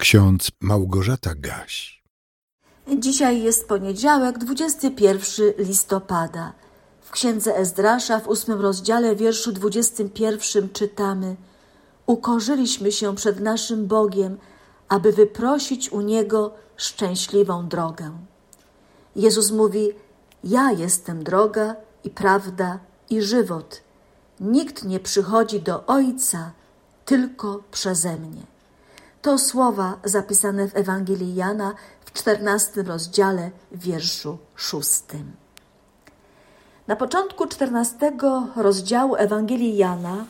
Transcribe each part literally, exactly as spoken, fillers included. Ksiądz Małgorzata Gaś. Dzisiaj jest poniedziałek, dwudziestego pierwszego listopada. W Księdze Ezdrasza w ósmym rozdziale wierszu dwudziestym pierwszym czytamy: Ukorzyliśmy się przed naszym Bogiem, aby wyprosić u Niego szczęśliwą drogę. Jezus mówi: ja jestem droga i prawda i żywot. Nikt nie przychodzi do Ojca tylko przeze mnie. To słowa zapisane w Ewangelii Jana w czternastym rozdziale wierszu szóstym. Na początku czternastego rozdziału Ewangelii Jana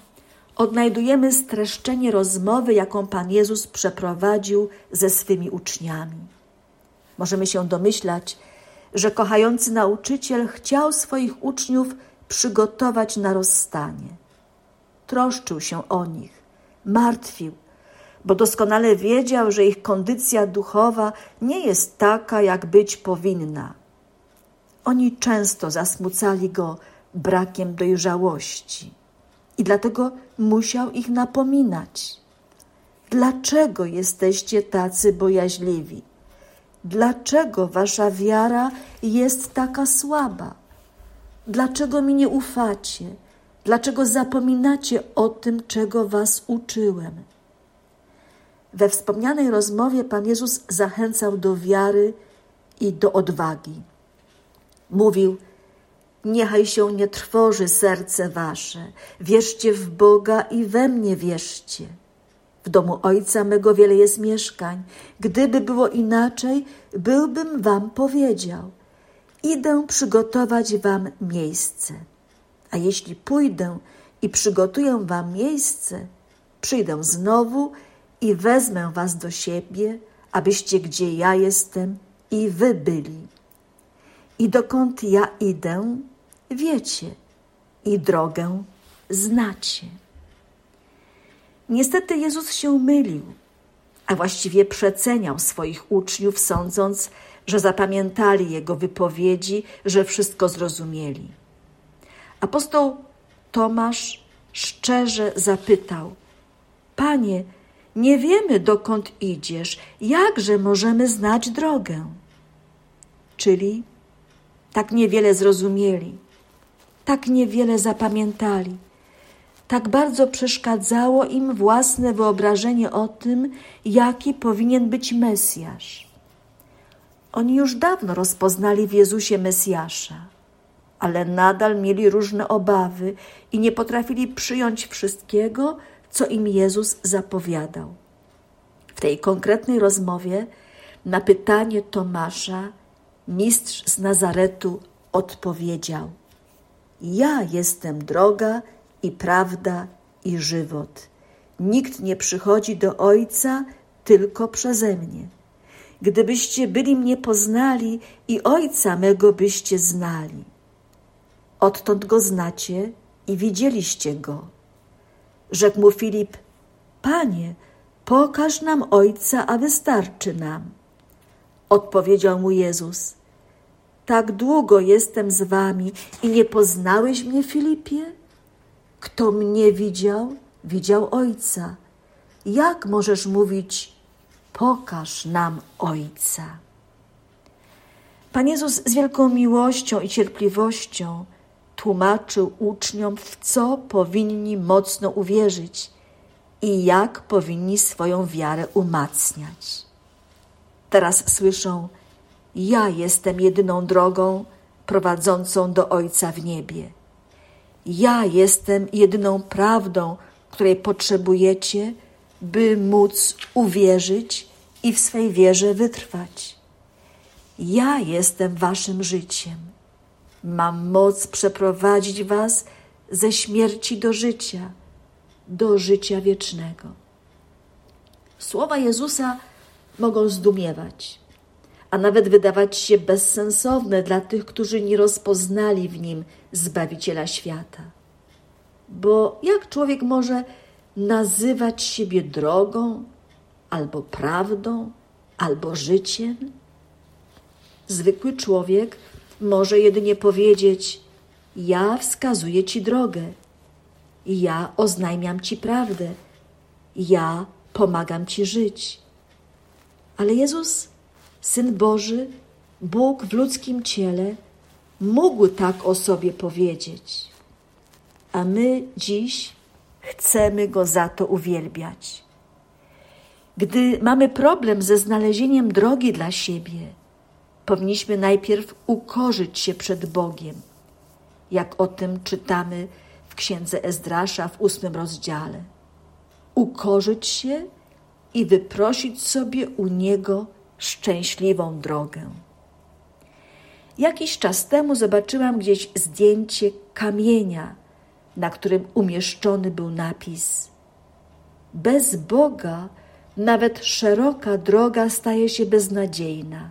odnajdujemy streszczenie rozmowy, jaką Pan Jezus przeprowadził ze swymi uczniami. Możemy się domyślać, że kochający nauczyciel chciał swoich uczniów przygotować na rozstanie. Troszczył się o nich, martwił, bo doskonale wiedział, że ich kondycja duchowa nie jest taka, jak być powinna. Oni często zasmucali go brakiem dojrzałości i dlatego musiał ich napominać. Dlaczego jesteście tacy bojaźliwi? Dlaczego wasza wiara jest taka słaba? Dlaczego mi nie ufacie? Dlaczego zapominacie o tym, czego was uczyłem? We wspomnianej rozmowie Pan Jezus zachęcał do wiary i do odwagi. Mówił: niechaj się nie trwoży serce wasze, wierzcie w Boga i we mnie wierzcie. W domu Ojca mego wiele jest mieszkań. Gdyby było inaczej, byłbym wam powiedział. Idę przygotować wam miejsce. A jeśli pójdę i przygotuję wam miejsce, przyjdę znowu i wezmę was do siebie, abyście gdzie ja jestem i wy byli. I dokąd ja idę, wiecie, i drogę znacie. Niestety Jezus się mylił, a właściwie przeceniał swoich uczniów, sądząc, że zapamiętali Jego wypowiedzi, że wszystko zrozumieli. Apostoł Tomasz szczerze zapytał: Panie, nie wiemy, dokąd idziesz, jakże możemy znać drogę? Czyli tak niewiele zrozumieli, tak niewiele zapamiętali. Tak bardzo przeszkadzało im własne wyobrażenie o tym, jaki powinien być Mesjasz. Oni już dawno rozpoznali w Jezusie Mesjasza, ale nadal mieli różne obawy i nie potrafili przyjąć wszystkiego, co im Jezus zapowiadał. W tej konkretnej rozmowie na pytanie Tomasza Mistrz z Nazaretu odpowiedział: ja jestem droga i prawda i żywot. Nikt nie przychodzi do Ojca tylko przeze mnie. Gdybyście byli mnie poznali i Ojca mego byście znali. Odtąd go znacie i widzieliście go. Rzekł mu Filip: Panie, pokaż nam Ojca, a wystarczy nam. Odpowiedział mu Jezus: tak długo jestem z wami i nie poznałeś mnie, Filipie? Kto mnie widział, widział Ojca. Jak możesz mówić: pokaż nam Ojca? Pan Jezus z wielką miłością i cierpliwością tłumaczył uczniom, w co powinni mocno uwierzyć i jak powinni swoją wiarę umacniać. Teraz słyszą: ja jestem jedyną drogą prowadzącą do Ojca w niebie. Ja jestem jedyną prawdą, której potrzebujecie, by móc uwierzyć i w swej wierze wytrwać. Ja jestem waszym życiem. Mam moc przeprowadzić was ze śmierci do życia, do życia wiecznego. Słowa Jezusa mogą zdumiewać, a nawet wydawać się bezsensowne dla tych, którzy nie rozpoznali w Nim Zbawiciela świata. Bo jak człowiek może nazywać siebie drogą, albo prawdą, albo życiem? Zwykły człowiek może jedynie powiedzieć: ja wskazuję ci drogę, ja oznajmiam ci prawdę, ja pomagam ci żyć. Ale Jezus, Syn Boży, Bóg w ludzkim ciele, mógł tak o sobie powiedzieć, a my dziś chcemy Go za to uwielbiać. Gdy mamy problem ze znalezieniem drogi dla siebie, powinniśmy najpierw ukorzyć się przed Bogiem, jak o tym czytamy w Księdze Ezdrasza w ósmym rozdziale. Ukorzyć się i wyprosić sobie u Niego szczęśliwą drogę. Jakiś czas temu zobaczyłam gdzieś zdjęcie kamienia, na którym umieszczony był napis: bez Boga nawet szeroka droga staje się beznadziejna.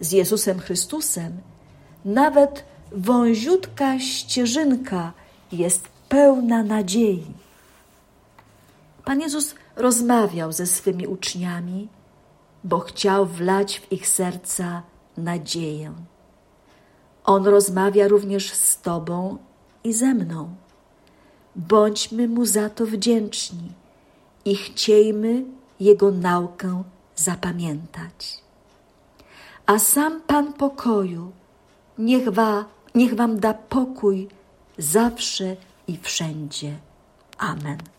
Z Jezusem Chrystusem nawet wąziutka ścieżynka jest pełna nadziei. Pan Jezus rozmawiał ze swymi uczniami, bo chciał wlać w ich serca nadzieję. On rozmawia również z Tobą i ze mną. Bądźmy Mu za to wdzięczni i chciejmy Jego naukę zapamiętać. A sam Pan pokoju niech, wa, niech Wam da pokój zawsze i wszędzie. Amen.